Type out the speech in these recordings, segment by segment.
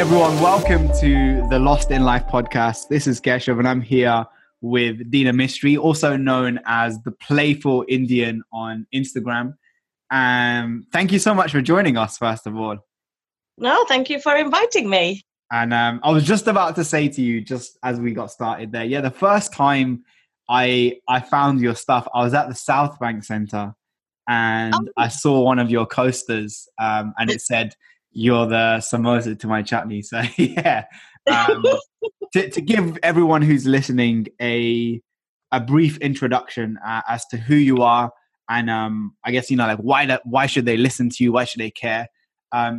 everyone, welcome to the Lost in Life podcast. This is Geshev and I'm here with Dina Mystery, also known as the Playful Indian on Instagram. Thank you so much for joining us, first of all. No, thank you for inviting me. And I was just about to say to you, just as we got started there, the first time I found your stuff, I was at the South Bank Center and I saw one of your coasters and it said, "You're the samosa to my chutney." So yeah, to give everyone who's listening a brief introduction as to who you are and I guess, like why should they listen to you? Why should they care?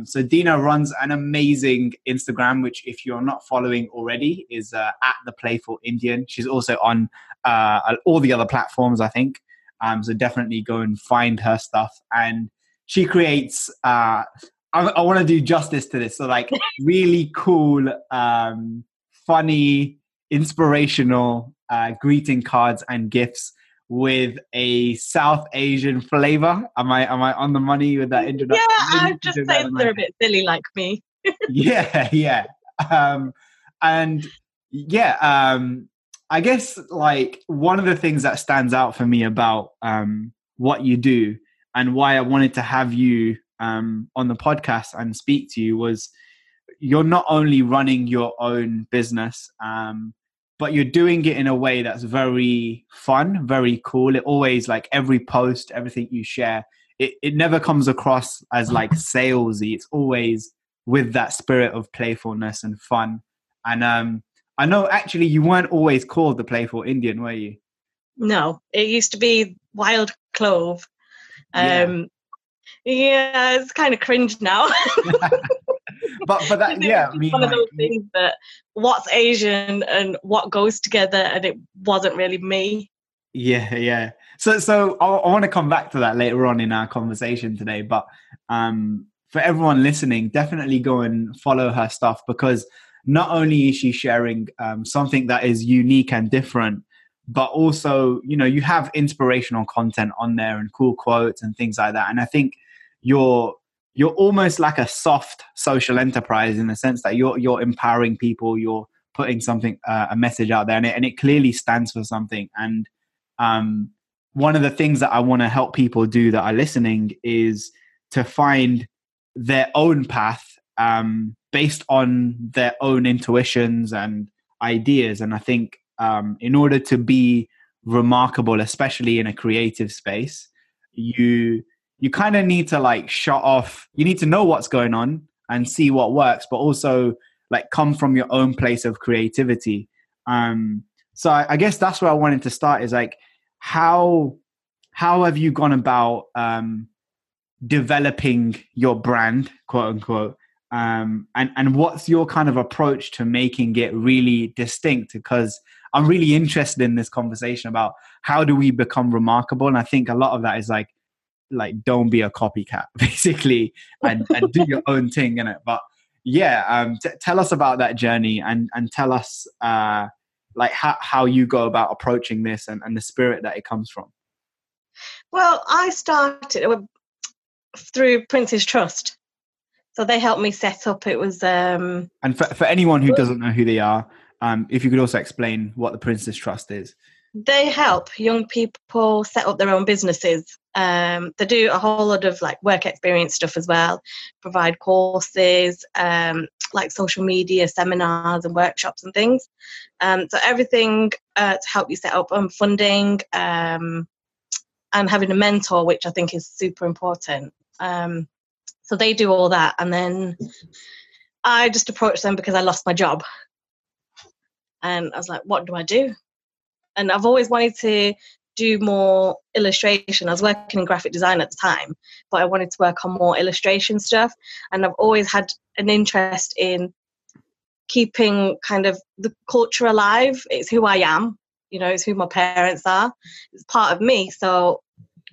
So Dina runs an amazing Instagram, which if you're not following already is at the Playful Indian. She's also on all the other platforms, I think. So definitely go and find her stuff. And she creates, I want to do justice to this. So like really cool, funny, inspirational greeting cards and gifts with a South Asian flavor. Am I on the money with that introduction? Yeah, I've just said they're a bit silly like me. Yeah. I guess like one of the things that stands out for me about what you do and why I wanted to have you on the podcast and speak to you was you're not only running your own business, but you're doing it in a way that's very fun, very cool. It always, like every post, everything you share, it never comes across as like salesy. It's always with that spirit of playfulness and fun. And I know actually you weren't always called the Playful Indian, were you? No, it used to be Wild Clove. Yeah, it's kind of cringe now. But that, yeah, I mean, one of those things that what's Asian and what goes together, and it wasn't really me. Yeah. So I want to come back to that later on in our conversation today. But for everyone listening, definitely go and follow her stuff because not only is she sharing something that is unique and different, but also you have inspirational content on there and cool quotes and things like that. And I think you're almost like a soft social enterprise in the sense that you're empowering people, you're putting something, a message out there, and it clearly stands for something. And one of the things that I want to help people do that are listening is to find their own path based on their own intuitions and ideas. And I think in order to be remarkable, especially in a creative space, you kind of need to like shut off. You need to know what's going on and see what works, but also like come from your own place of creativity. So I guess that's where I wanted to start is like, how have you gone about developing your brand, quote unquote, and what's your kind of approach to making it really distinct? Because I'm really interested in this conversation about how do we become remarkable? And I think a lot of that is like don't be a copycat basically and do your own thing in it. But yeah, tell us about that journey and tell us like how you go about approaching this and the spirit that it comes from. Well, I started through Prince's Trust. So they helped me set up. It was and for anyone who doesn't know who they are, if you could also explain what the Prince's Trust is. They help young people set up their own businesses. They do a whole lot of like work experience stuff as well, provide courses, like social media, seminars and workshops and things. So everything to help you set up funding and having a mentor, which I think is super important. So they do all that. And then I just approached them because I lost my job. And I was like, what do I do? And I've always wanted to do more illustration. I was working in graphic design at the time, but I wanted to work on more illustration stuff. And I've always had an interest in keeping kind of the culture alive. It's who I am, it's who my parents are. It's part of me. So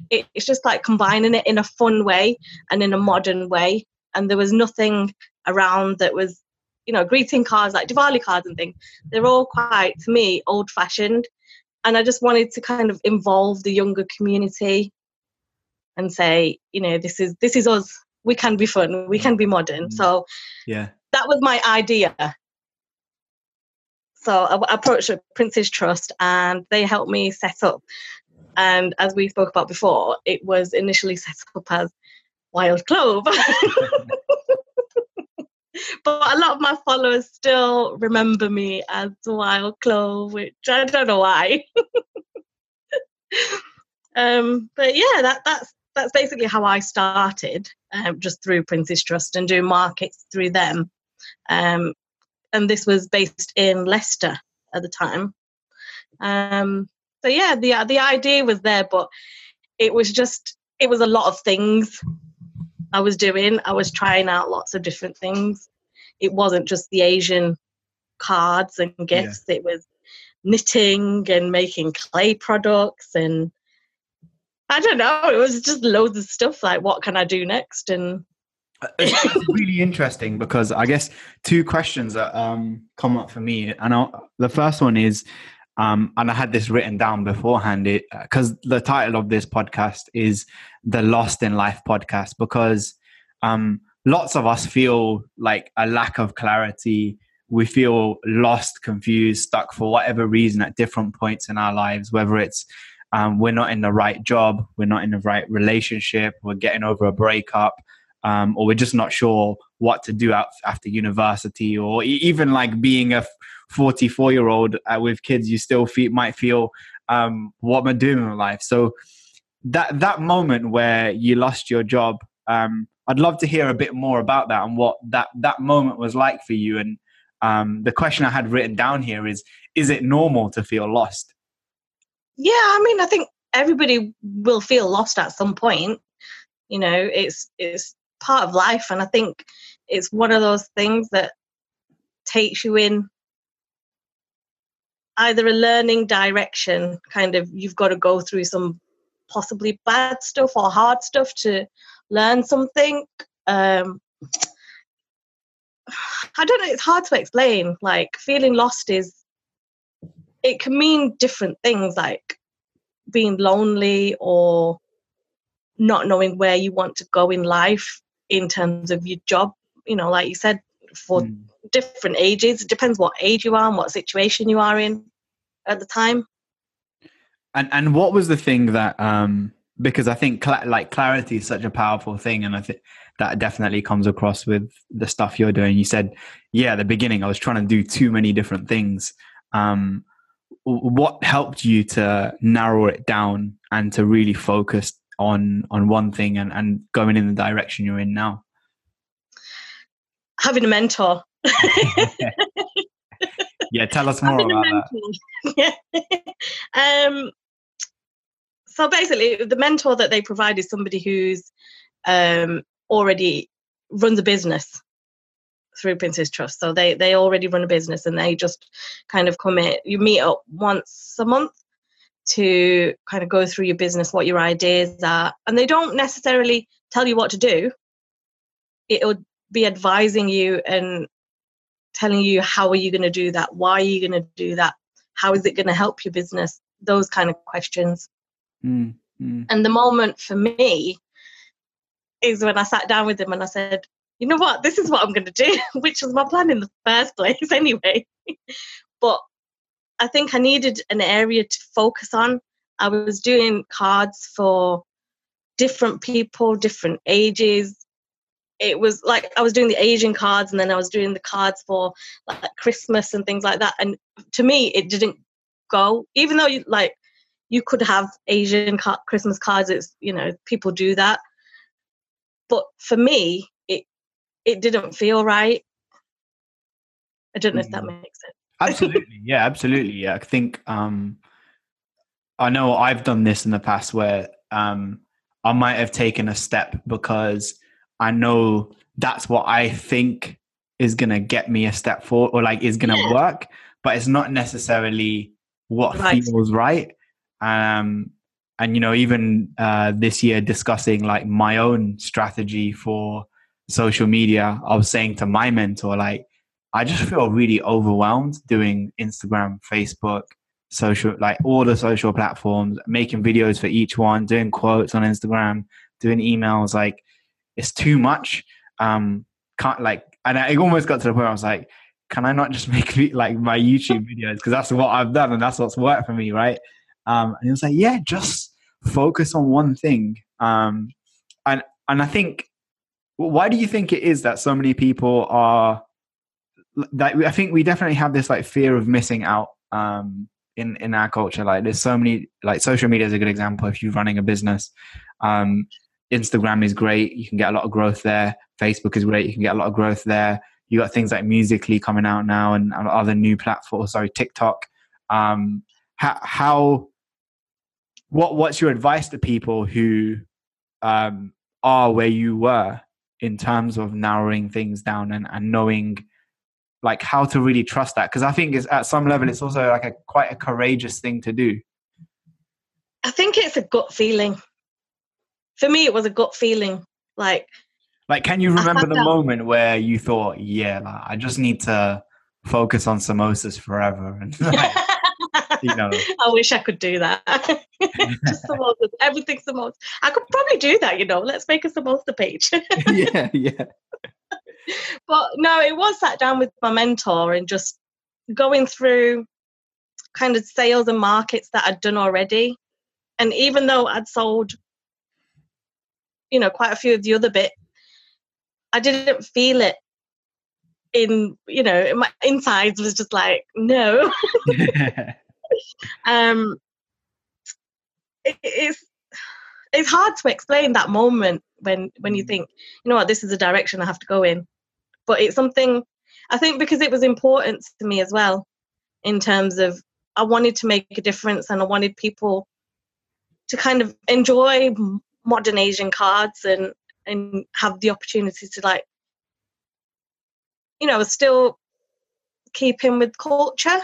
it's just like combining it in a fun way and in a modern way. And there was nothing around that was, greeting cards, like Diwali cards and things. They're all quite, to me, old fashioned. And I just wanted to kind of involve the younger community and say, this is us. We can be fun. We can be modern. So yeah, that was my idea. So I approached Prince's Trust and they helped me set up. And as we spoke about before, it was initially set up as Wild Clove. But a lot of my followers still remember me as Wild Clove, which I don't know why. But yeah, that's basically how I started, just through Prince's Trust and doing markets through them. And this was based in Leicester at the time. So yeah, the idea was there, but it was a lot of things I was doing. I was trying out lots of different things. It wasn't just the Asian cards and gifts. Yeah. It was knitting and making clay products, and I don't know, it was just loads of stuff, like what can I do next? And it's really interesting because I guess two questions that come up for me, and the first one is, and I had this written down beforehand, because the title of this podcast is the Lost in Life podcast, because lots of us feel like a lack of clarity. We feel lost, confused, stuck for whatever reason at different points in our lives, whether it's we're not in the right job, we're not in the right relationship, we're getting over a breakup, or we're just not sure what to do after university, or even like being a 44-year-old with kids, you still might feel, what am I doing in my life? So that moment where you lost your job, I'd love to hear a bit more about that and what that moment was like for you. And the question I had written down here is it normal to feel lost? Yeah, I mean, I think everybody will feel lost at some point. You know, it's part of life, and I think it's one of those things that takes you in either a learning direction, kind of, you've got to go through some possibly bad stuff or hard stuff to learn something. I don't know, it's hard to explain. Like, feeling lost it can mean different things, like being lonely or not knowing where you want to go in life in terms of your job, you know, like you said, for different ages. It depends what age you are and what situation you are in at the time. And what was the thing that, because I think clarity is such a powerful thing, and I think that definitely comes across with the stuff you're doing. You said, yeah, at the beginning I was trying to do too many different things. What helped you to narrow it down and to really focus on one thing and going in the direction you're in now? Having a mentor. Yeah, tell us more about that. Yeah. So basically, the mentor that they provide is somebody who's already runs a business through Prince's Trust. So they already run a business, and they just kind of come in. You meet up once a month to kind of go through your business, what your ideas are. And they don't necessarily tell you what to do. It'll be advising you and telling you, how are you going to do that? Why are you going to do that? How is it going to help your business? Those kind of questions. Mm-hmm. And the moment for me is when I sat down with him and I said, you know what, this is what I'm going to do, which was my plan in the first place anyway. But I think I needed an area to focus on. I was doing cards for different people, different ages. It was like I was doing the Asian cards, and then I was doing the cards for like Christmas and things like that. And to me, it didn't go. Even though you could have Asian Christmas cards, it's, you know, people do that. But for me, it didn't feel right. I don't know if that makes sense. Absolutely, yeah. I think I know I've done this in the past where I might have taken a step because I know that's what I think is gonna get me a step forward, or like is gonna work, but it's not necessarily what feels right. And you know, even this year discussing like my own strategy for social media, I was saying to my mentor, like, I just feel really overwhelmed doing Instagram, Facebook, social, like all the social platforms, making videos for each one, doing quotes on Instagram, doing emails. Like, it's too much. Can't like And it almost got to the point where I was like, can I not just make like my YouTube videos? Because that's what I've done and that's what's worked for me, right? And he was like, yeah, just focus on one thing. And I think, why do you think it is that so many people are, that I think we definitely have this like fear of missing out in our culture. Like there's so many, like social media is a good example. If you're running a business, Instagram is great. You can get a lot of growth there. Facebook is great. You can get a lot of growth there. You got things like Musical.ly coming out now and other new platforms, sorry, TikTok. What's your advice to people who are where you were in terms of narrowing things down and knowing like how to really trust that? Because I think it's, at some level, it's also like quite a courageous thing to do. I think it's a gut feeling. For me, it was a gut feeling. Like, can you remember the moment where you thought, yeah, like, I just need to focus on samosas forever? And like, you know. I wish I could do that. Just samosas, everything samosas. I could probably do that, you know. Let's make a samosa page. Yeah. But no, it was sat down with my mentor and just going through kind of sales and markets that I'd done already. And even though I'd sold, you know, quite a few of the other bits, I didn't feel it in, you know, my insides was just like, no. It's hard to explain that moment when you think, you know what, this is the direction I have to go in. But it's something, I think, because it was important to me as well, in terms of I wanted to make a difference and I wanted people to kind of enjoy modern Asian cards and have the opportunity to, like, you know, still keep in with culture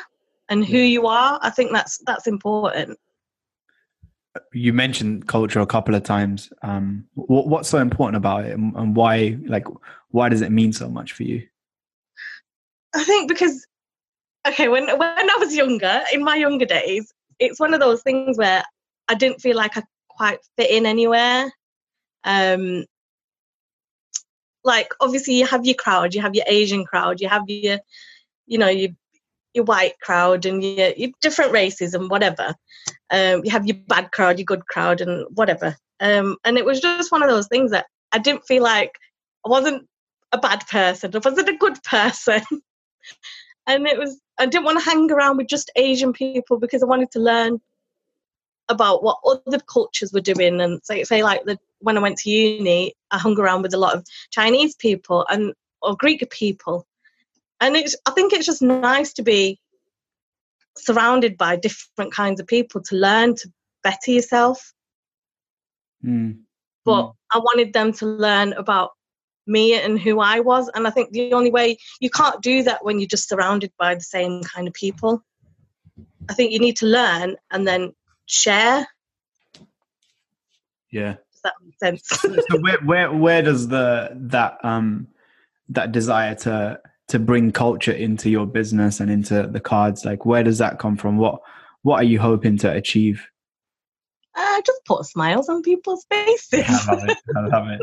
and who you are. I think that's important. You mentioned culture a couple of times. What's so important about it, and why? Like, why does it mean so much for you? I think because, okay, when I was younger, in my younger days, it's one of those things where I didn't feel like I quite fit in anywhere. Like, obviously you have your crowd, you have your Asian crowd, you have your, you know, your white crowd and your different races and whatever. You have your bad crowd, your good crowd and whatever. And it was just one of those things that I didn't feel like I wasn't a bad person, I wasn't a good person. And it was, I didn't want to hang around with just Asian people because I wanted to learn about what other cultures were doing. And so say like when I went to uni, I hung around with a lot of Chinese people and or Greek people, and I think it's just nice to be surrounded by different kinds of people to learn to better yourself. But I wanted them to learn about me and who I was, and I think the only way, you can't do that when you're just surrounded by the same kind of people. I think you need to learn and then share. Yeah, does that make sense? So where does that desire to bring culture into your business and into the cards, like, where does that come from? What are you hoping to achieve? Just put smiles on people's faces. Yeah, I love it.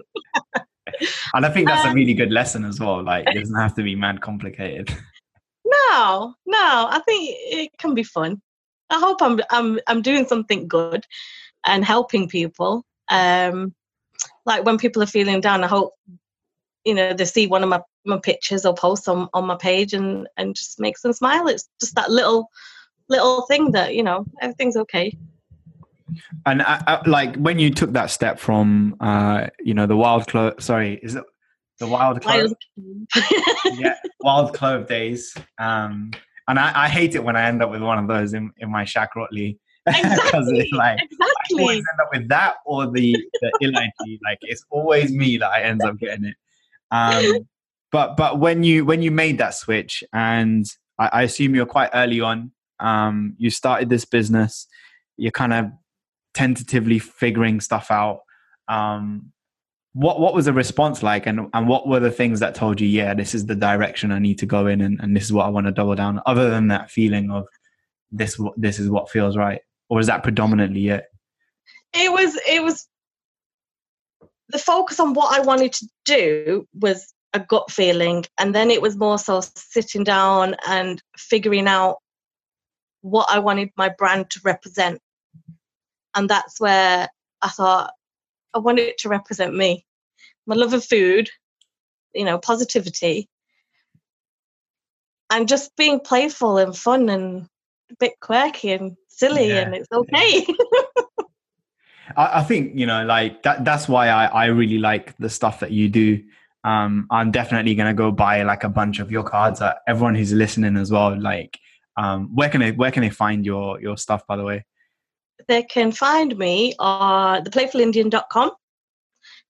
And I think that's a really good lesson as well. Like, it doesn't have to be mad complicated. No, I think it can be fun. I hope I'm doing something good and helping people. Like, when people are feeling down, I hope, you know, they see one of my pictures or posts on my page and just makes them smile. It's just that little thing that, you know, everything's okay. And I, like, when you took that step from, you know, the Wild Clove, sorry, is it the Wild Clove? Yeah, Wild Clove days. And I hate it when I end up with one of those in my Shakrotli. Exactly. Like, exactly. I always end up with that or the Ilaiji. Like, it's always me that ends up getting it. But when you made that switch, and I assume you're quite early on, you started this business, you're kind of tentatively figuring stuff out. What was the response like, and what were the things that told you, yeah, this is the direction I need to go in, and this is what I want to double down, other than that feeling of this is what feels right? Or is that predominantly it? It was the focus on what I wanted to do was a gut feeling. And then it was more so sitting down and figuring out what I wanted my brand to represent. And that's where I thought, I want it to represent me. My love of food, you know, positivity. And just being playful and fun and a bit quirky and silly, and it's okay. I think, you know, like that's why I really like the stuff that you do. I'm definitely going to go buy like a bunch of your cards. Everyone who's listening as well, like, where can they find your stuff, by the way? They can find me on theplayfulindian.com.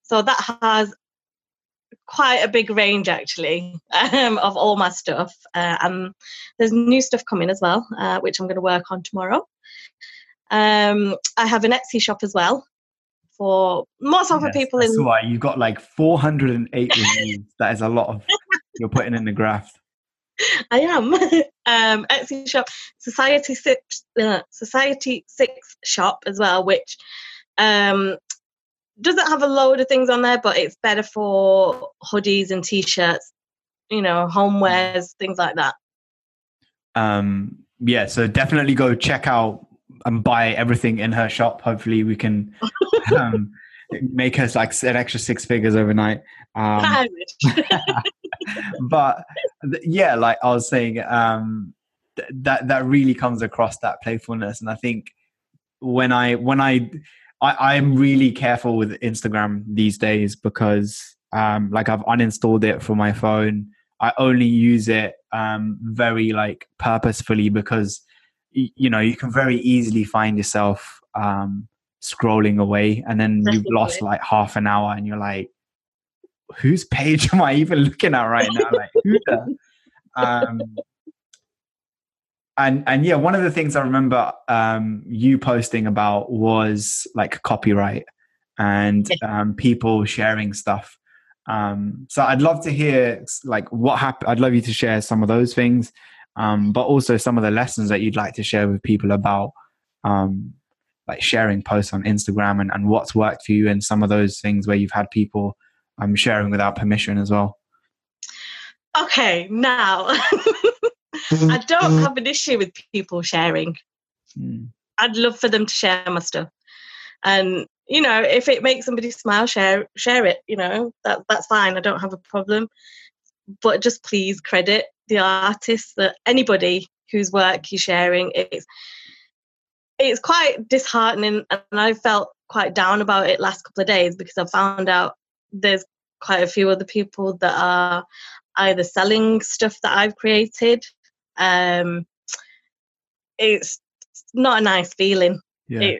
So that has quite a big range, actually, of all my stuff. There's new stuff coming as well, which I'm going to work on tomorrow. I have an Etsy shop as well for more so for people in. So you've got like 408 reviews. That is a lot of you're putting in the graph. I am. Etsy shop, Society6 shop as well, which doesn't have a load of things on there, but it's better for hoodies and t-shirts, you know, homewares, things like that. Yeah, so definitely go check out and buy everything in her shop. Hopefully we can make her like an extra six figures overnight. But yeah, like I was saying, that really comes across, that playfulness. And I think I'm really careful with Instagram these days because like I've uninstalled it from my phone. I only use it very like purposefully because, you know, you can very easily find yourself scrolling away and then you've lost like half an hour and you're like, whose page am I even looking at right now? Like, who the? And yeah, one of the things I remember you posting about was like copyright and people sharing stuff. So I'd love to hear like what happened. I'd love you to share some of those things, but also some of the lessons that you'd like to share with people about like sharing posts on Instagram and what's worked for you and some of those things where you've had people sharing without permission as well. Okay, now I don't have an issue with people sharing. I'd love for them to share my stuff, and you know, if it makes somebody smile, share it. You know, that's fine. I don't have a problem. But just please credit the artist, that anybody whose work you're sharing. It's quite disheartening, and I felt quite down about it last couple of days because I found out there's quite a few other people that are either selling stuff that I've created. It's not a nice feeling. Yeah.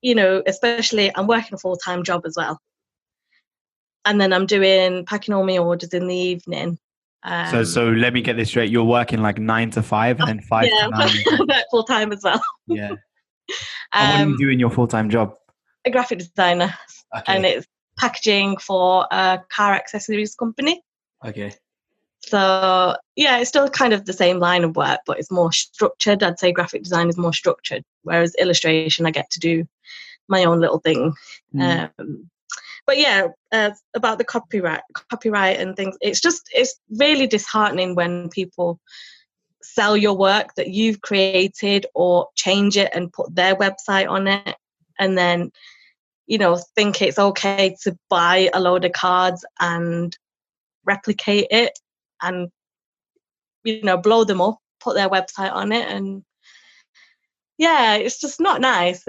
You know, especially I'm working a full-time job as well. And then I'm packing all my orders in the evening. So let me get this straight. You're working like 9 to 5 and then 5 to 9. Yeah, I work full-time as well. Yeah. And what do you do in your full-time job? A graphic designer. Okay. And it's packaging for a car accessories company. Okay. So yeah, it's still kind of the same line of work, but it's more structured. I'd say graphic design is more structured, whereas illustration, I get to do my own little thing. But yeah, about the copyright and things, it's really disheartening when people sell your work that you've created or change it and put their website on it, and then, you know, think it's okay to buy a load of cards and replicate it and, you know, blow them up, put their website on it. And yeah, it's just not nice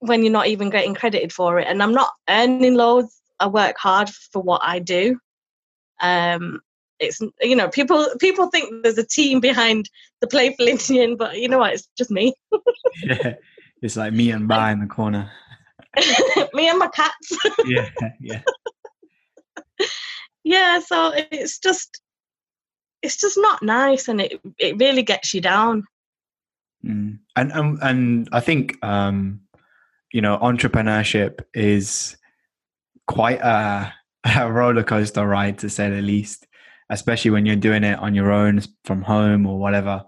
when you're not even getting credited for it. And I'm not earning loads. I work hard for what I do. It's, you know, people think there's a team behind the Playful Indian, but you know what, it's just me. Yeah, it's like me and Ba in the corner. Me and my cats. Yeah. Yeah, so it's just not nice, and it really gets you down. And I think you know, entrepreneurship is quite a roller coaster ride, to say the least, especially when you're doing it on your own from home or whatever.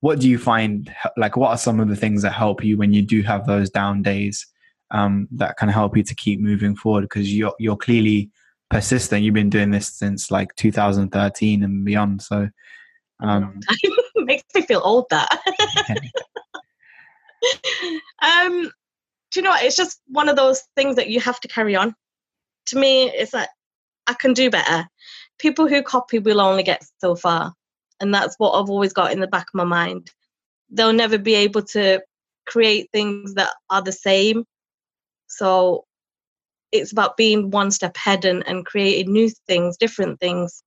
What do you find, like, what are some of the things that help you when you do have those down days that can help you to keep moving forward? Because you're clearly persistent. You've been doing this since like 2013 and beyond. So it makes me feel old, that. Do you know what? It's just one of those things that you have to carry on. To me, it's like, I can do better. People who copy will only get so far. And that's what I've always got in the back of my mind. They'll never be able to create things that are the same. So it's about being one step ahead and creating new things, different things.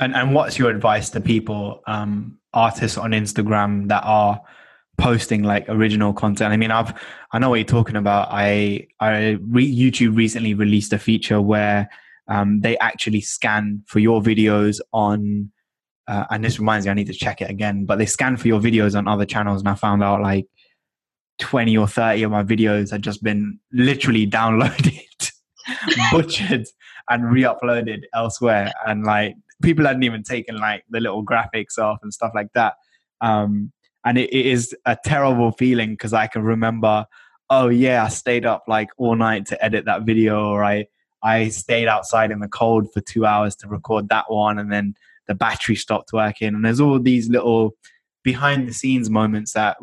And what's your advice to people, artists on Instagram that are posting like original content? I mean, I know what you're talking about. YouTube recently released a feature where they actually scan for your videos on, and this reminds me, I need to check it again, but they scan for your videos on other channels. And I found out like 20 or 30 of my videos had just been literally downloaded, butchered and re-uploaded elsewhere. And like people hadn't even taken like the little graphics off and stuff like that. And it is a terrible feeling because I can remember, oh yeah, I stayed up like all night to edit that video, or I stayed outside in the cold for 2 hours to record that one, and then the battery stopped working. And there's all these little behind the scenes moments that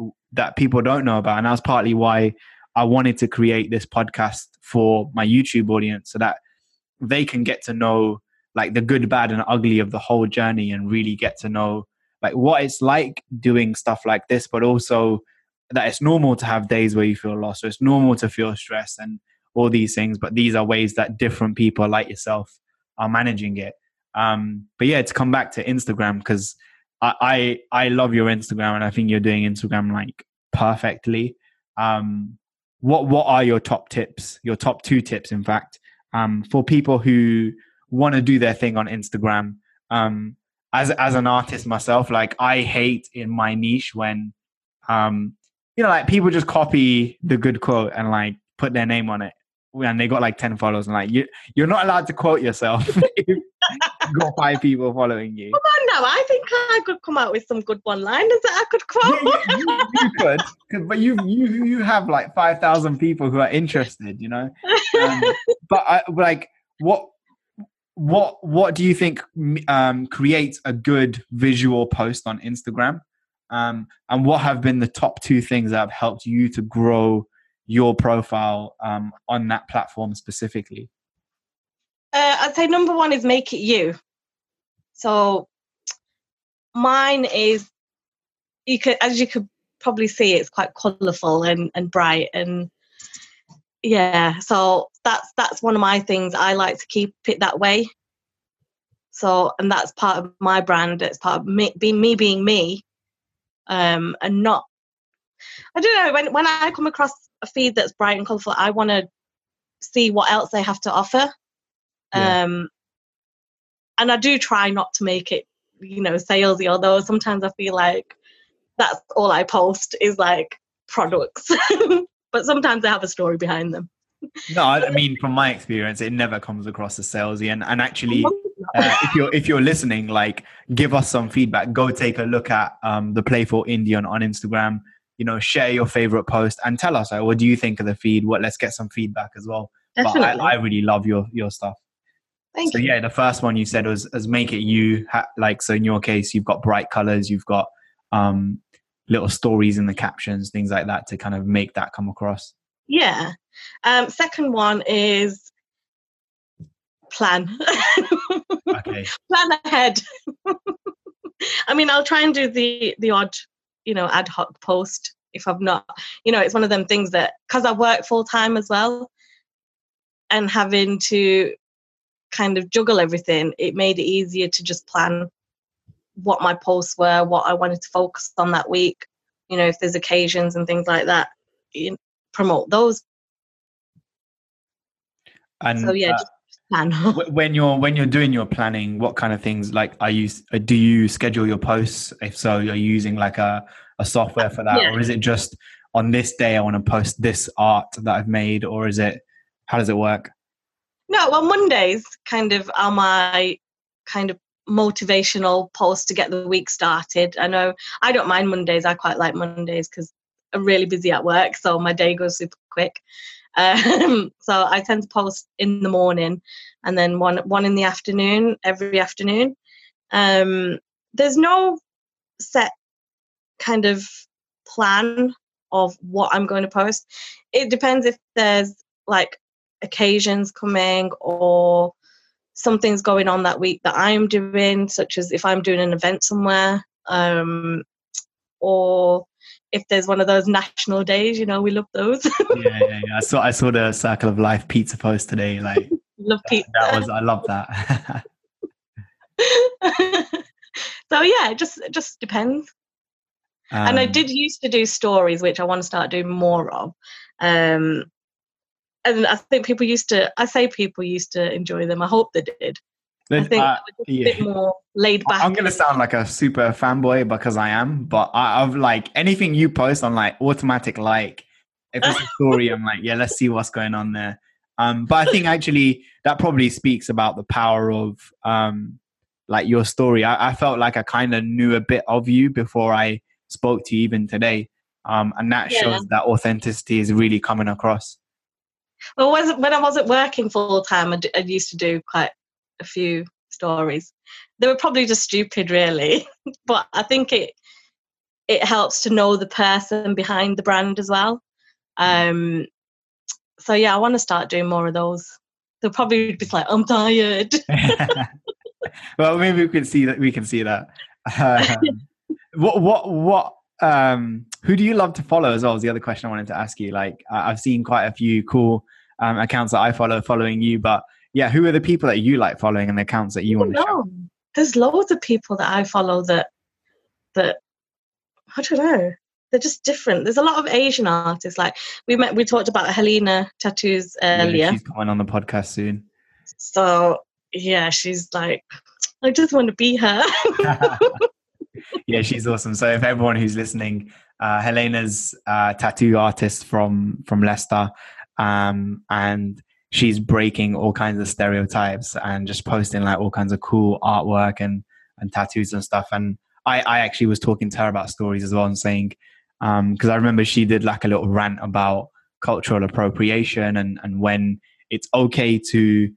people don't know about. And that's partly why I wanted to create this podcast for my YouTube audience, so that they can get to know like the good, bad and ugly of the whole journey, and really get to know like what it's like doing stuff like this, but also that it's normal to have days where you feel lost. So it's normal to feel stressed and all these things, but these are ways that different people like yourself are managing it. But yeah, to come back to Instagram, because I love your Instagram and I think you're doing Instagram like perfectly. What are your top tips, your top 2 tips, in fact, for people who want to do their thing on Instagram? As an artist myself, like I hate in my niche when, you know, like people just copy the good quote and like put their name on it, and they got like 10 followers, and like you're not allowed to quote yourself if you've got 5 people following you. Come on now, I think I could come out with some good one-liners that I could quote. You could, but you have like 5,000 people who are interested, you know. What do you think creates a good visual post on Instagram? And what have been the top 2 things that have helped you to grow your profile on that platform specifically? I'd say number 1 is make it you. So mine is, as you could probably see, it's quite colourful and bright, and yeah, so that's one of my things. I like to keep it that way. So, and that's part of my brand. It's part of me being me, and not, I don't know, when I come across a feed that's bright and colourful, I want to see what else they have to offer. Yeah. And I do try not to make it, you know, salesy, although sometimes I feel like that's all I post is like products. But sometimes they have a story behind them. No, I mean, from my experience, it never comes across as salesy. And actually, if you're listening, like, give us some feedback. Go take a look at the Playful Indian on Instagram. You know, share your favorite post and tell us, like, what do you think of the feed? Let's get some feedback as well. Definitely. But I really love your stuff. Thank you. So yeah, the first one you said was make it you. Like, so in your case, you've got bright colors. You've got little stories in the captions, things like that, to kind of make that come across. Yeah. Second one is plan. Okay. Plan ahead. I mean, I'll try and do the odd, you know, ad hoc post if I've not, you know, it's one of them things that, because I work full time as well and having to kind of juggle everything, it made it easier to just plan what my posts were, what I wanted to focus on that week, you know, if there's occasions and things like that, you know, promote those. And so yeah, just plan. when you're doing your planning, what kind of things, like, do you schedule your posts? If so, you're using like a software for that? Yeah. Or is it just, on this day I want to post this art that I've made? Or is it, how does it work? No, well, Mondays kind of are my kind of motivational post to get the week started. I know I don't mind Mondays. I quite like Mondays because I'm really busy at work, so my day goes super quick. So I tend to post in the morning and then one in the afternoon, every afternoon. There's no set kind of plan of what I'm going to post. It depends if there's like occasions coming or something's going on that week that I'm doing, such as if I'm doing an event somewhere, or if there's one of those national days, you know, we love those. Yeah. I saw the Circle of Life pizza post today. Like, love pizza. I love that. So yeah, it just depends. And I did used to do stories, which I want to start doing more of. And I think people used to enjoy them. I hope they did. I think a bit more laid back. I'm going to sound like a super fanboy because I am, but I've like anything you post, I'm like automatic like. If it's a story, I'm like, yeah, let's see what's going on there. But I think actually that probably speaks about the power of like your story. I felt like I kind of knew a bit of you before I spoke to you even today. And that shows that authenticity is really coming across. Well, when I wasn't working full time, I used to do quite a few stories. They were probably just stupid, really. But I think it helps to know the person behind the brand as well. So yeah, I want to start doing more of those. They'll probably be like, I'm tired. Well, maybe we can see that. Who do you love to follow as well is the other question I wanted to ask you. Like, I've seen quite a few cool accounts that I follow following you, but yeah, who are the people that you like following and the accounts that you want to show? There's loads of people that I follow that I don't know. They're just different. There's a lot of Asian artists. Like we talked about Helena tattoos earlier. Yeah, she's coming on the podcast soon. So yeah, she's like, I just want to be her. Yeah, she's awesome. So if everyone who's listening, Helena's tattoo artist from Leicester, and she's breaking all kinds of stereotypes and just posting like all kinds of cool artwork and tattoos and stuff. And I actually was talking to her about stories as well and saying, because I remember she did like a little rant about cultural appropriation and when it's okay to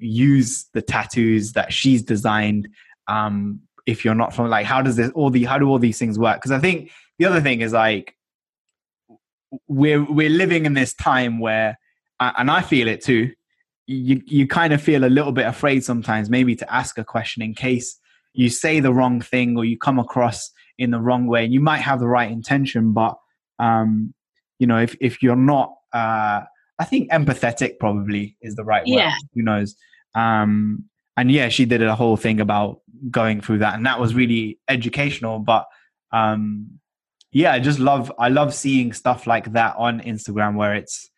use the tattoos that she's designed if you're not from, like, how do all these things work? Because I think the other thing is like we're living in this time where, and I feel it too, you kind of feel a little bit afraid sometimes maybe to ask a question in case you say the wrong thing or you come across in the wrong way. And you might have the right intention, but you know, if you're not I think empathetic probably is the right word. Yeah. Who knows? And yeah, she did a whole thing about going through that, and that was really educational. But yeah, I love seeing stuff like that on Instagram where it's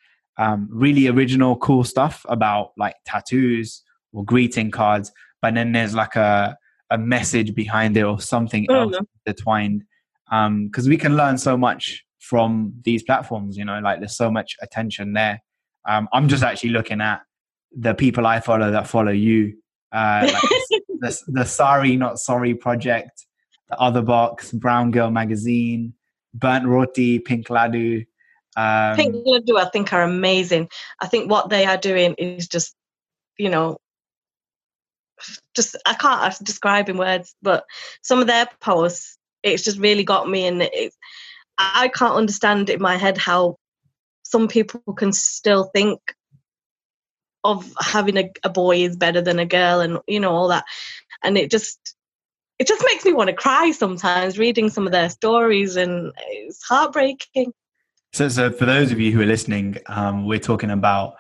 really original, cool stuff about like tattoos or greeting cards, but then there's like a message behind it or something else intertwined. Because we can learn so much from these platforms, you know, like there's so much attention there. I'm just actually looking at the people I follow that follow you. Like the Sorry Not Sorry Project, the Other Box, Brown Girl magazine, Burnt Roti, Pink Ladoo. Pink Ladoo, I think, are amazing. I think what they are doing is just, you know, just I can't describe in words, but some of their posts, it's just really got me, and I can't understand in my head how some people can still think of having a boy is better than a girl, and you know all that, and it just makes me want to cry sometimes reading some of their stories, and it's heartbreaking. So for those of you who are listening, we're talking about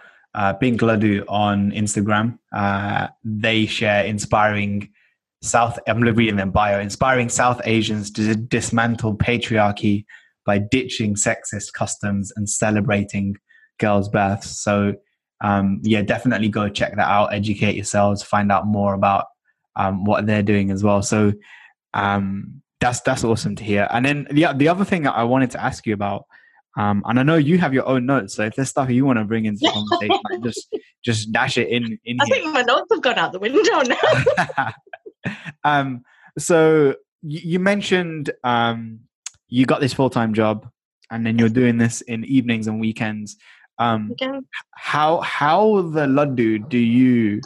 Pink Ladoo on Instagram. They share inspiring South Asians to dismantle patriarchy by ditching sexist customs and celebrating girls' births. So yeah, definitely go check that out, educate yourselves, find out more about what they're doing as well. So that's awesome to hear. And then the other thing that I wanted to ask you about, and I know you have your own notes, so if there's stuff you want to bring into the conversation, like just dash it in I here. Think my notes have gone out the window now. So you mentioned you got this full-time job, and then you're doing this in evenings and weekends. How the Ladoo do you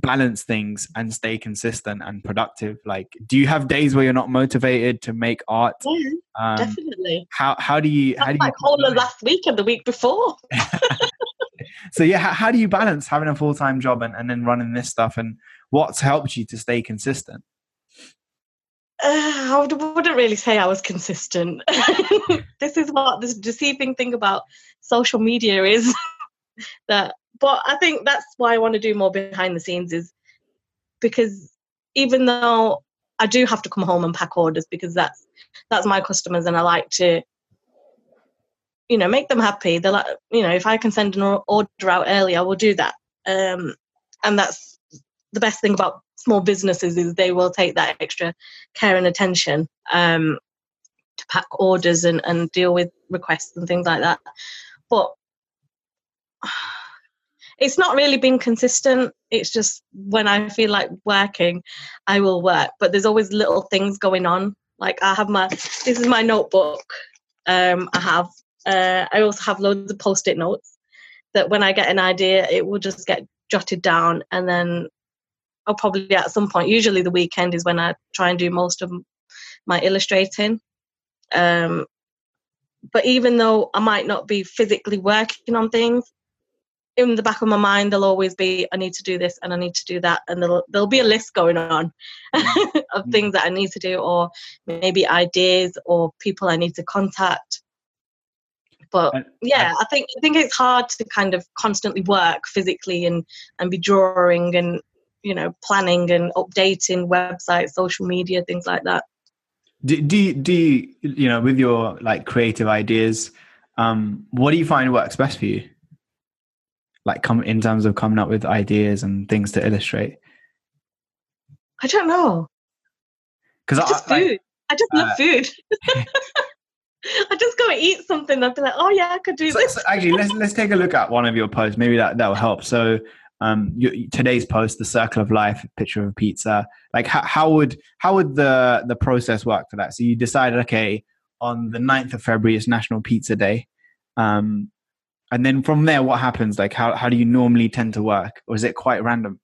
balance things and stay consistent and productive? Like, do you have days where you're not motivated to make art? Yeah, definitely. How do you like all of last week and the week before? So yeah, how do you balance having a full-time job and then running this stuff, and what's helped you to stay consistent? I wouldn't really say I was consistent. This is what this deceiving thing about social media is. But I think that's why I want to do more behind the scenes, is because even though I do have to come home and pack orders, because that's my customers, and I like to, you know, make them happy. They're like, you know, if I can send an order out early, I will do that. And that's the best thing about small businesses, is they will take that extra care and attention to pack orders and deal with requests and things like that. But it's not really been consistent. It's just when I feel like working, I will work. But there's always little things going on. Like I have this is my notebook. I also have loads of Post-it notes that when I get an idea, it will just get jotted down, and then I'll probably at some point, usually the weekend is when I try and do most of my illustrating. But even though I might not be physically working on things, in the back of my mind, there'll always be, I need to do this and I need to do that. And there'll be a list going on of things that I need to do, or maybe ideas or people I need to contact. But yeah, I think it's hard to kind of constantly work physically and be drawing and, you know, planning and updating websites, social media, things like that. Do you, you know, with your like creative ideas, what do you find works best for you? Like in terms of coming up with ideas and things to illustrate? I don't know. I just love food. I just go and eat something and I'll be like, oh yeah, I could do this. So actually, let's take a look at one of your posts. Maybe that will help. So today's post, the circle of life, picture of a pizza. Like how would the process work for that? So you decided, okay, on the 9th of February is National Pizza Day. And then from there, what happens? Like how do you normally tend to work? Or is it quite random?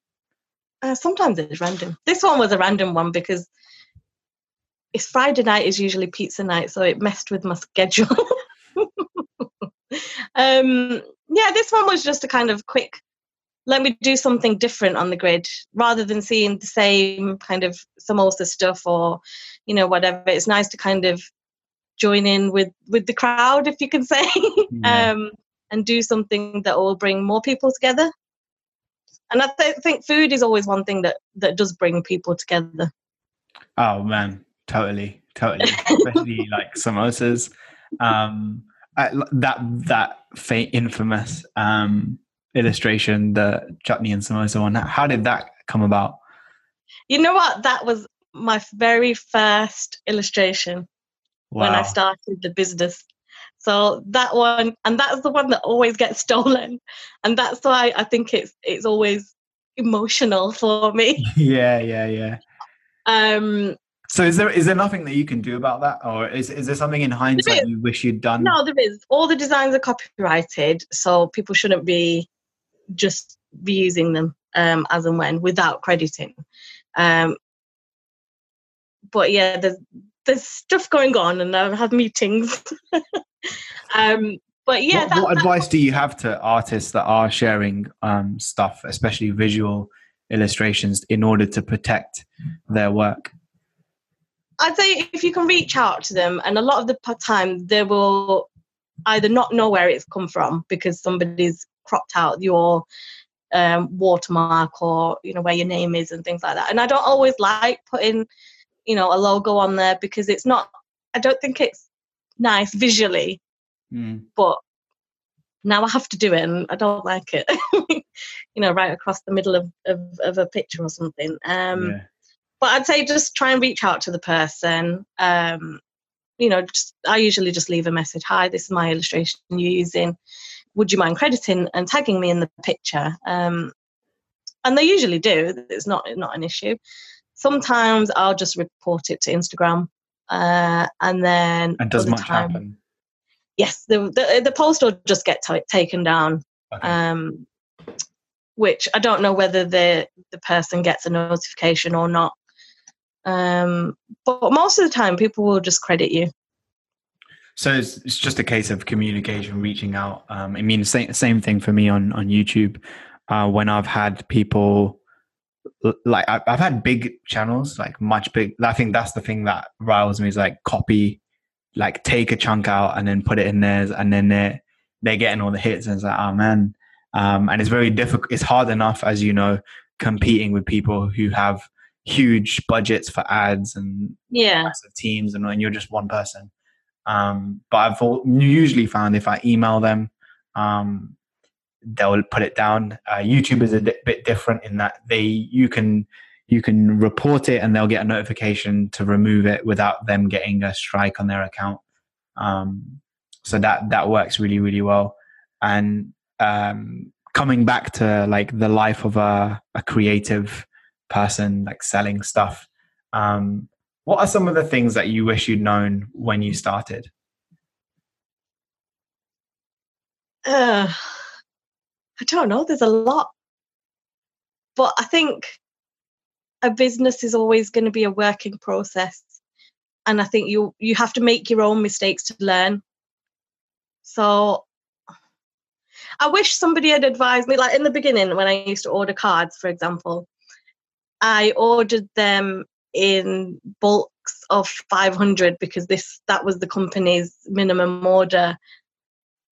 Sometimes it's random. This one was a random one because it's Friday night is usually pizza night, so it messed with my schedule. Yeah, this one was just a kind of quick, let me do something different on the grid rather than seeing the same kind of samosa stuff or, you know, whatever. It's nice to kind of join in with the crowd, if you can say, yeah. And do something that will bring more people together. And I think food is always one thing that does bring people together. Oh, man. Totally. Especially like samosas. That infamous illustration, the chutney and samosa one. How did that come about? You know what? That was my very first illustration. Wow. When I started the business. So that one, and that's the one that always gets stolen. And that's why I think it's always emotional for me. Yeah. So is there nothing that you can do about that? Or is there something in hindsight you wish you'd done? No, there is. All the designs are copyrighted, so people shouldn't be just reusing them as and when without crediting. But yeah, there's stuff going on and I have meetings. But yeah. What advice do you have to artists that are sharing stuff, especially visual illustrations, in order to protect their work? I'd say if you can reach out to them, and a lot of the time they will either not know where it's come from because somebody's cropped out your watermark or, you know, where your name is and things like that. And I don't always like putting, you know, a logo on there because it's not, I don't think it's nice visually, but now I have to do it and I don't like it, you know, right across the middle of a picture or something. Yeah. But I'd say just try and reach out to the person. You know, I usually just leave a message. Hi, this is my illustration you're using. Would you mind crediting and tagging me in the picture? And they usually do. It's not an issue. Sometimes I'll just report it to Instagram. And then does much happen? yes, the post will just get taken down. Okay. Which I don't know whether the person gets a notification or not. But most of the time, people will just credit you. So it's just a case of communication, reaching out. I mean, same thing for me on YouTube. When I've had people, like I've had big channels, like much big. I think that's the thing that riles me is like copy, like take a chunk out and then put it in theirs, and then they're getting all the hits, and it's like, oh man. And it's very difficult. It's hard enough, as you know, competing with people who have huge budgets for ads and massive teams, and you're just one person. But I've usually found if I email them, they'll put it down. YouTube is a bit different in that you can report it and they'll get a notification to remove it without them getting a strike on their account. So that works really, really well. And coming back to like the life of a creative person, like selling stuff, what are some of the things that you wish you'd known when you started? I don't know. There's a lot. But I think a business is always going to be a working process. And I think you have to make your own mistakes to learn. So I wish somebody had advised me, like in the beginning when I used to order cards, for example, I ordered them in bulks of 500 because that was the company's minimum order.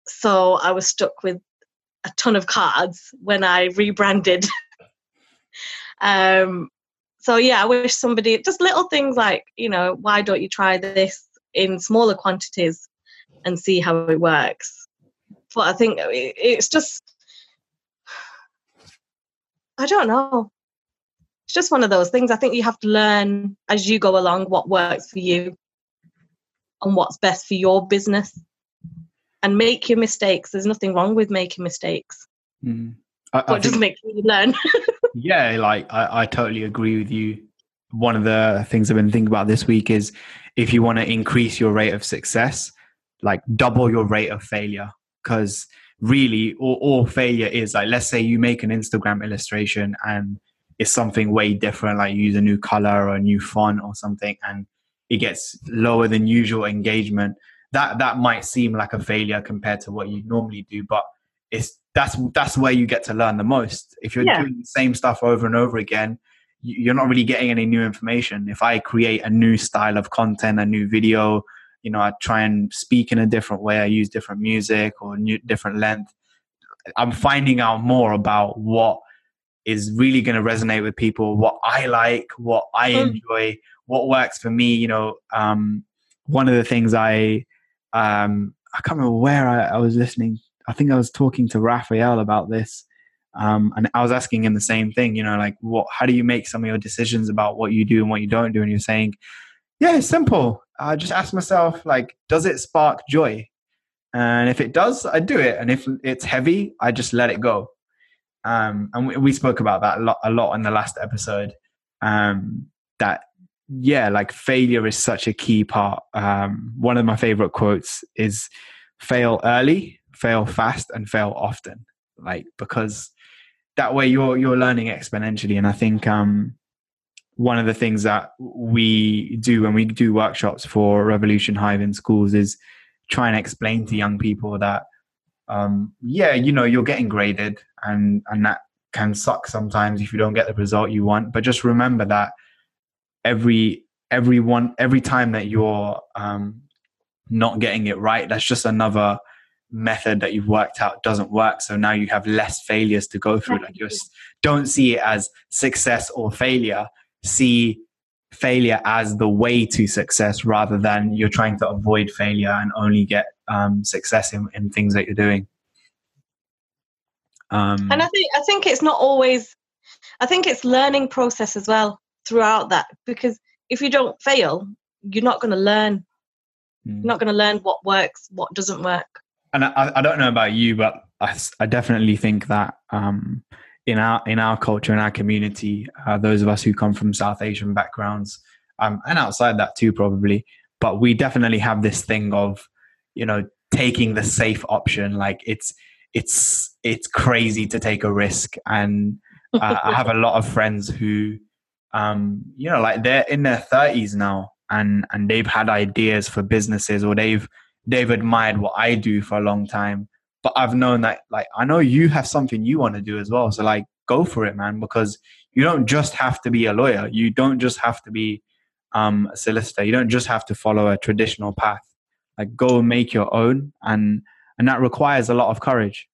So I was stuck with a ton of cards when I rebranded. So yeah, I wish somebody, just little things like, you know, why don't you try this in smaller quantities and see how it works? But I think it's just, I don't know. It's just one of those things. I think you have to learn as you go along what works for you and what's best for your business. And make your mistakes. There's nothing wrong with making mistakes. Mm. But just make sure you learn. Yeah, like I totally agree with you. One of the things I've been thinking about this week is if you want to increase your rate of success, like double your rate of failure. Because really, all failure is like, let's say you make an Instagram illustration and it's something way different, like you use a new color or a new font or something, and it gets lower than usual engagement. That might seem like a failure compared to what you normally do, but that's where you get to learn the most. If you're doing the same stuff over and over again, you're not really getting any new information. If I create a new style of content, a new video, you know, I try and speak in a different way, I use different music or different length, I'm finding out more about what is really going to resonate with people, what I like, what I enjoy, what works for me. You know, one of the things I can't remember where I was listening. I think I was talking to Raphael about this. And I was asking him the same thing, you know, like how do you make some of your decisions about what you do and what you don't do? And you're saying, yeah, it's simple. I just ask myself, like, does it spark joy? And if it does, I do it. And if it's heavy, I just let it go. And we spoke about that a lot in the last episode, like failure is such a key part. One of my favorite quotes is fail early, fail fast, and fail often. Like, because that way you're learning exponentially. And I think one of the things that we do when we do workshops for Revolution Hive in schools is try and explain to young people that you know, you're getting graded and that can suck sometimes if you don't get the result you want, but just remember that every time that you're not getting it right, that's just another method that you've worked out doesn't work. So now you have less failures to go through. Like, you don't see it as success or failure. See failure as the way to success, rather than you're trying to avoid failure and only get success in things that you're doing. And I think it's not always. I think it's learning process as well throughout that, because if you don't fail, you're not going to learn. You're not going to learn what works, what doesn't work. And I don't know about you, but I definitely think that in our culture, in our community, those of us who come from South Asian backgrounds, and outside that too probably, but we definitely have this thing of, you know, taking the safe option. Like it's crazy to take a risk. And I have a lot of friends who, you know, like they're in their 30s now and they've had ideas for businesses, or they've admired what I do for a long time. But I've known that, like, I know you have something you want to do as well. So like, go for it, man, because you don't just have to be a lawyer. You don't just have to be a solicitor. You don't just have to follow a traditional path. Like, go and make your own. And that requires a lot of courage.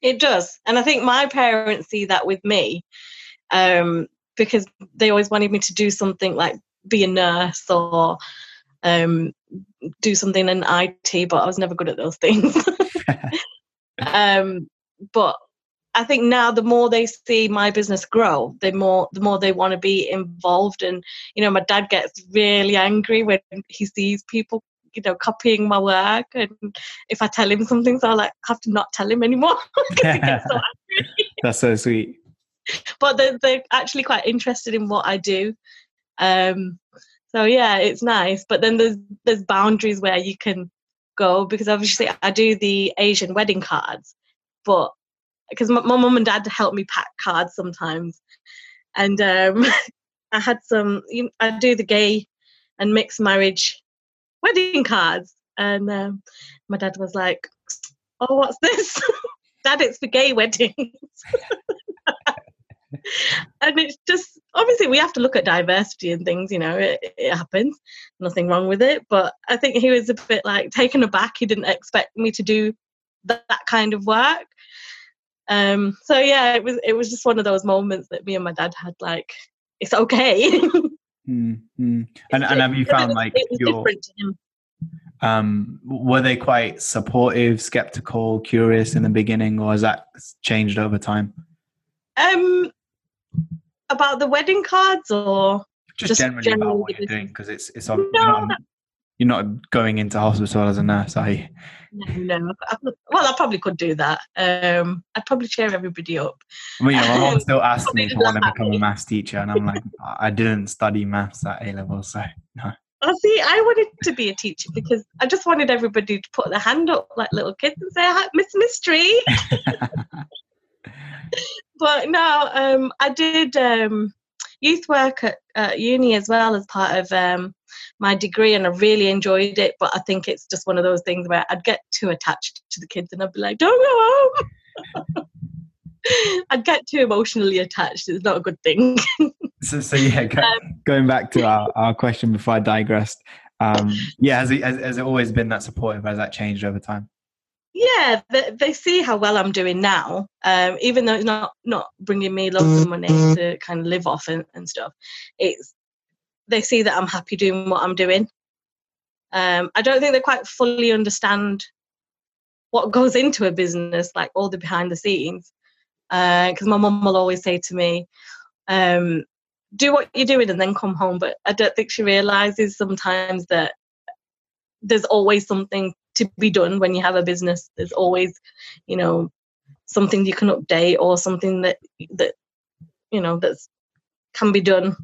It does. And I think my parents see that with me because they always wanted me to do something like be a nurse or do something in IT, but I was never good at those things. But I think now the more they see my business grow, the more they want to be involved. And, you know, my dad gets really angry when he sees people, you know, copying my work. And if I tell him something, so I like have to not tell him anymore because he gets so angry. That's so sweet. But they're actually quite interested in what I do. So yeah, it's nice. But then there's boundaries where you can go, because obviously I do the Asian wedding cards, but because my mum and dad help me pack cards sometimes. And I had some, you know, I do the gay and mixed marriage wedding cards. And my dad was like, oh, what's this? Dad, it's for gay weddings. And it's just, obviously we have to look at diversity and things, you know, it happens, nothing wrong with it. But I think he was a bit like taken aback. He didn't expect me to do that kind of work. So yeah, it was just one of those moments that me and my dad had, like, it's okay. Mm-hmm. And have you found like your, were they quite supportive, skeptical, curious in the beginning, or has that changed over time? About the wedding cards, or just generally about what you're doing? Because it's obviously you're not going into hospital as a nurse, are you? No. Well, I probably could do that. I'd probably cheer everybody up. Well, yeah, my mom still asked me if I want to become a maths teacher, and I'm like, I didn't study maths at A level, so no. Well, see, I wanted to be a teacher because I just wanted everybody to put their hand up like little kids and say, hi, Miss Mystery. But no, I did youth work at uni as well as part of my degree, and I really enjoyed it. But I think it's just one of those things where I'd get too attached to the kids and I'd be like, don't go home. I'd get too emotionally attached. It's not a good thing. so yeah, going back to our question before I digressed, yeah, has it always been that supportive? Has that changed over time? Yeah, they see how well I'm doing now, even though it's not bringing me loads of money to kind of live off and stuff. They see that I'm happy doing what I'm doing. I don't think they quite fully understand what goes into a business, like all the behind the scenes. Because my mum will always say to me, do what you're doing and then come home. But I don't think she realises sometimes that there's always something to be done when you have a business. There's always, you know, something you can update or something that you know that can be done.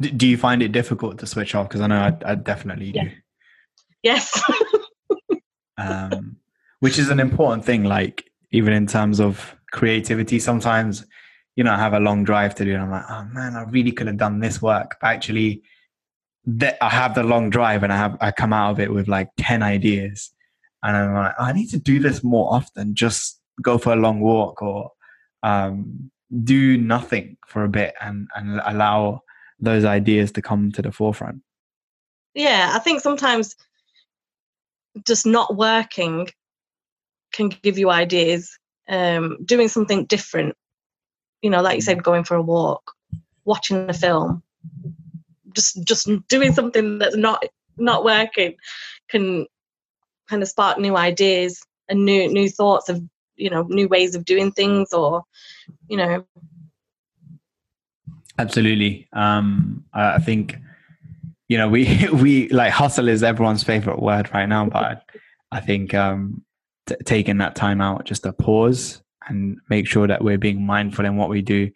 Do you find it difficult to switch off? Because I know I definitely do. Yes. Which is an important thing, like even in terms of creativity. Sometimes, you know, I have a long drive to do and I'm like, oh man, I really could have done this work, but actually I have the long drive and I come out of it with like 10 ideas. And I'm like, I need to do this more often. Just go for a long walk or do nothing for a bit and allow those ideas to come to the forefront. Yeah, I think sometimes just not working can give you ideas. Doing something different, you know, like you said, going for a walk, watching a film, just doing something that's not working can kind of spark new ideas and new thoughts of, you know, new ways of doing things, or, you know. Absolutely. I think, you know, we like hustle is everyone's favorite word right now, but I think taking that time out just to pause and make sure that we're being mindful in what we do.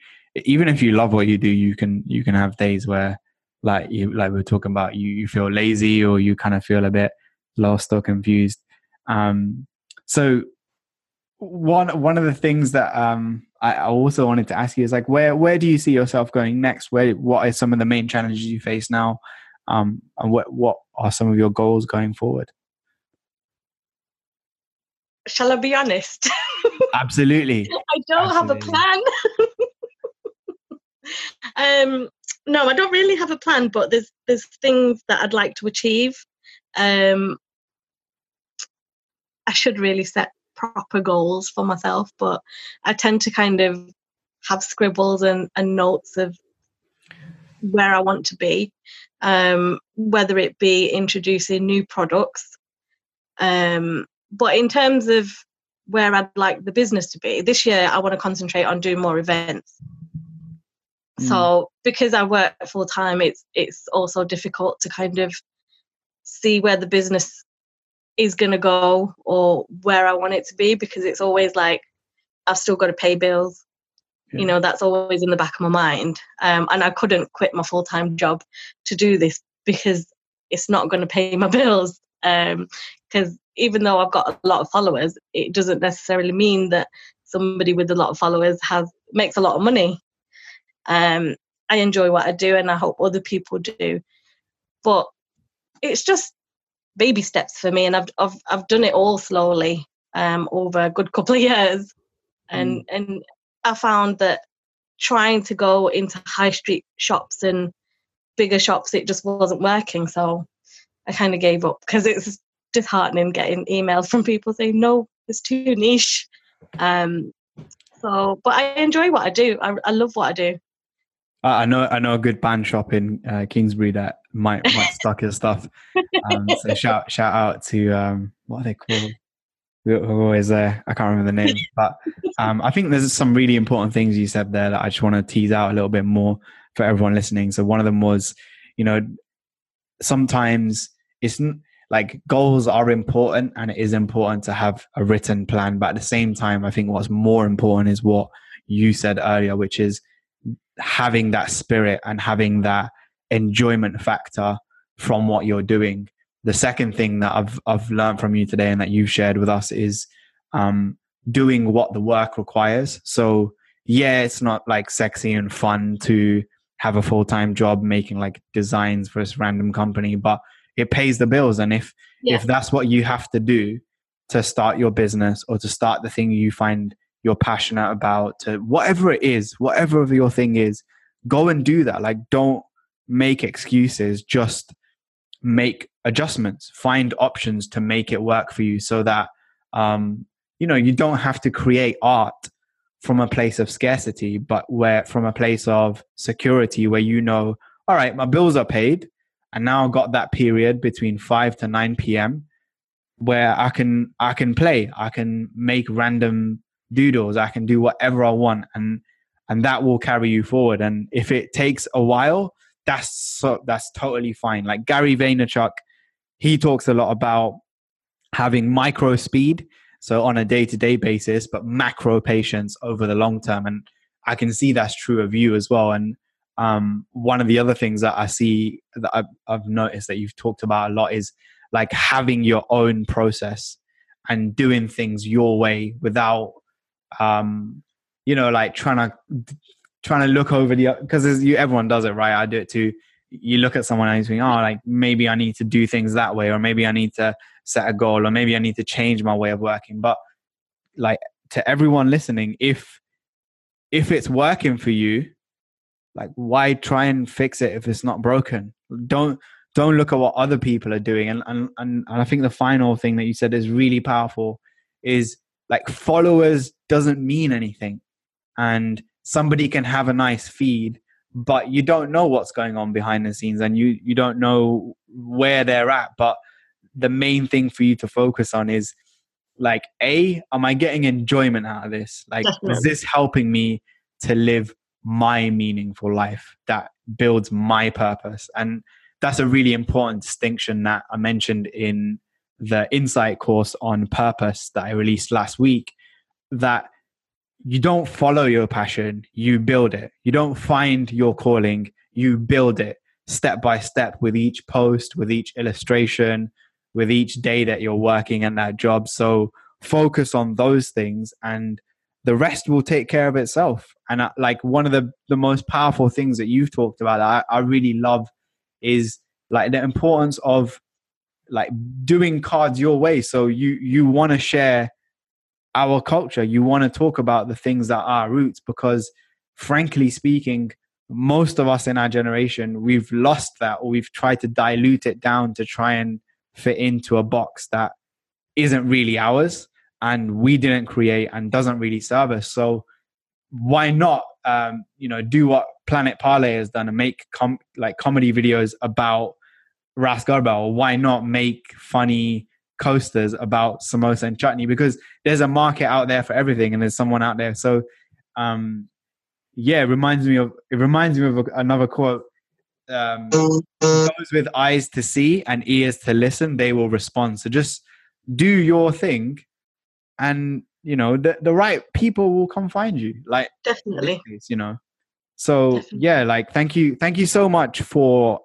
Even if you love what you do, you can have days where, like we were talking about, you feel lazy or you kind of feel a bit lost or confused. So one of the things that I also wanted to ask you is, like, where do you see yourself going next? What are some of the main challenges you face now? And what are some of your goals going forward? Shall I be honest? Absolutely. I don't have a plan. No, I don't really have a plan, but there's things that I'd like to achieve. I should really set proper goals for myself, but I tend to kind of have scribbles and notes of where I want to be, whether it be introducing new products. But in terms of where I'd like the business to be, this year I want to concentrate on doing more events. So because I work full time, it's also difficult to kind of see where the business is going to go or where I want it to be, because it's always like, I've still got to pay bills. Yeah. You know, that's always in the back of my mind. And I couldn't quit my full-time job to do this because it's not going to pay my bills. Because even though I've got a lot of followers, it doesn't necessarily mean that somebody with a lot of followers makes a lot of money. I enjoy what I do and I hope other people do. But it's just baby steps for me, and I've done it all slowly over a good couple of years, and I found that trying to go into high street shops and bigger shops, it just wasn't working, so I kind of gave up, because it's disheartening getting emails from people saying, no, it's too niche. So, but I enjoy what I do. I love what I do. I know a good band shop in Kingsbury that might stock his stuff. So shout out to what are they called? Who always there? I can't remember the name. But I think there's some really important things you said there that I just want to tease out a little bit more for everyone listening. So one of them was, you know, sometimes it's like goals are important, and it is important to have a written plan. But at the same time, I think what's more important is what you said earlier, which is having that spirit and having that enjoyment factor from what you're doing. The second thing that I've learned from you today and that you've shared with us is doing what the work requires. So yeah, it's not like sexy and fun to have a full-time job making like designs for this random company, but it pays the bills. And if that's what you have to do to start your business or to start the thing you find you're passionate about, to whatever it is, whatever your thing is, go and do that. Like, don't make excuses, just make adjustments, find options to make it work for you, so that you know, you don't have to create art from a place of scarcity, but from a place of security, where you know, all right, my bills are paid, and now I've got that period between 5 to 9 p.m. where I can play, I can make random doodles, I can do whatever I want, and that will carry you forward. And if it takes a while, that's totally fine. Like Gary Vaynerchuk, he talks a lot about having micro speed, so on a day-to-day basis, but macro patience over the long term. And I can see that's true of you as well. And one of the other things that I see that I've noticed that you've talked about a lot is like having your own process and doing things your way without, you know, like trying to look over the, because everyone does it, right? I do it too. You look at someone and you think, oh, like maybe I need to do things that way, or maybe I need to set a goal, or maybe I need to change my way of working. But like, to everyone listening, if it's working for you, like, why try and fix it if it's not broken? Don't look at what other people are doing. And I think the final thing that you said is really powerful is, like, followers doesn't mean anything. And somebody can have a nice feed, but you don't know what's going on behind the scenes, and you don't know where they're at. But the main thing for you to focus on is, like, A, am I getting enjoyment out of this? Like, definitely. Is this helping me to live my meaningful life that builds my purpose? And that's a really important distinction that I mentioned in the Insight course on purpose that I released last week, that you don't follow your passion, you build it. You don't find your calling, you build it step by step, with each post, with each illustration, with each day that you're working in that job. So focus on those things and the rest will take care of itself. And like one of the most powerful things that you've talked about, I really love, is like the importance of like doing cards your way. So you want to share our culture. You want to talk about the things that are roots, because frankly speaking, most of us in our generation, we've lost that, or we've tried to dilute it down to try and fit into a box that isn't really ours, and we didn't create, and doesn't really serve us. So why not, do what Planet Parlay has done and make comedy videos about Ras Garba, or why not make funny coasters about samosa and chutney? Because there's a market out there for everything, and there's someone out there. So, it reminds me of another quote. Those with eyes to see and ears to listen, they will respond. So just do your thing, and the right people will come find you. Like, definitely, So definitely. Yeah, like thank you so much for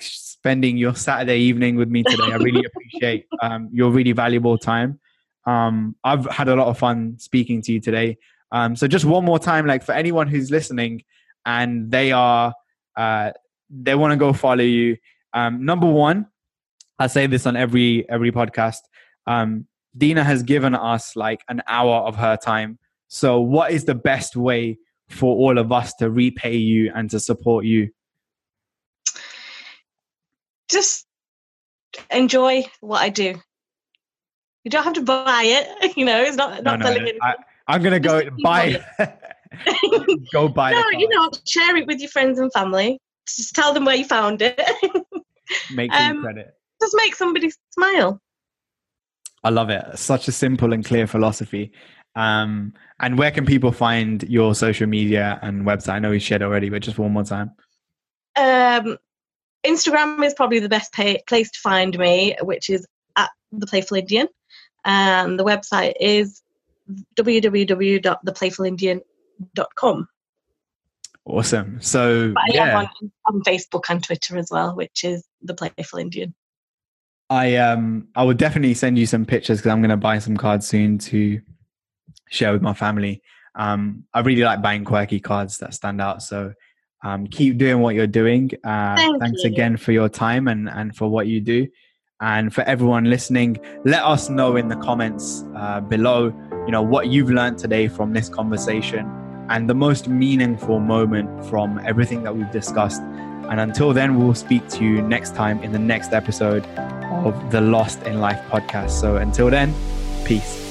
spending your Saturday evening with me today. I really appreciate your really valuable time. I've had a lot of fun speaking to you today. So just one more time, like for anyone who's listening and they want to go follow you. Number one, I say this on every podcast. Dina has given us like an hour of her time. So what is the best way for all of us to repay you and to support you? Just enjoy what I do. You don't have to buy it. It's not selling it. I'm going to go buy it. Go buy it. No, share it with your friends and family. Just tell them where you found it. Make them credit. Just make somebody smile. I love it. Such a simple and clear philosophy. And where can people find your social media and website? I know you shared already, but just one more time. Instagram is probably the best place to find me, which is at The Playful Indian. And the website is www.theplayfulindian.com. Awesome. So I am on Facebook and Twitter as well, which is The Playful Indian. I would definitely send you some pictures, because I'm going to buy some cards soon to share with my family. I really like buying quirky cards that stand out. So keep doing what you're doing. Thanks again for your time and for what you do. And for everyone listening, let us know in the comments below, what you've learned today from this conversation and the most meaningful moment from everything that we've discussed. And until then, we'll speak to you next time in the next episode of the Lost in Life podcast. So until then, peace.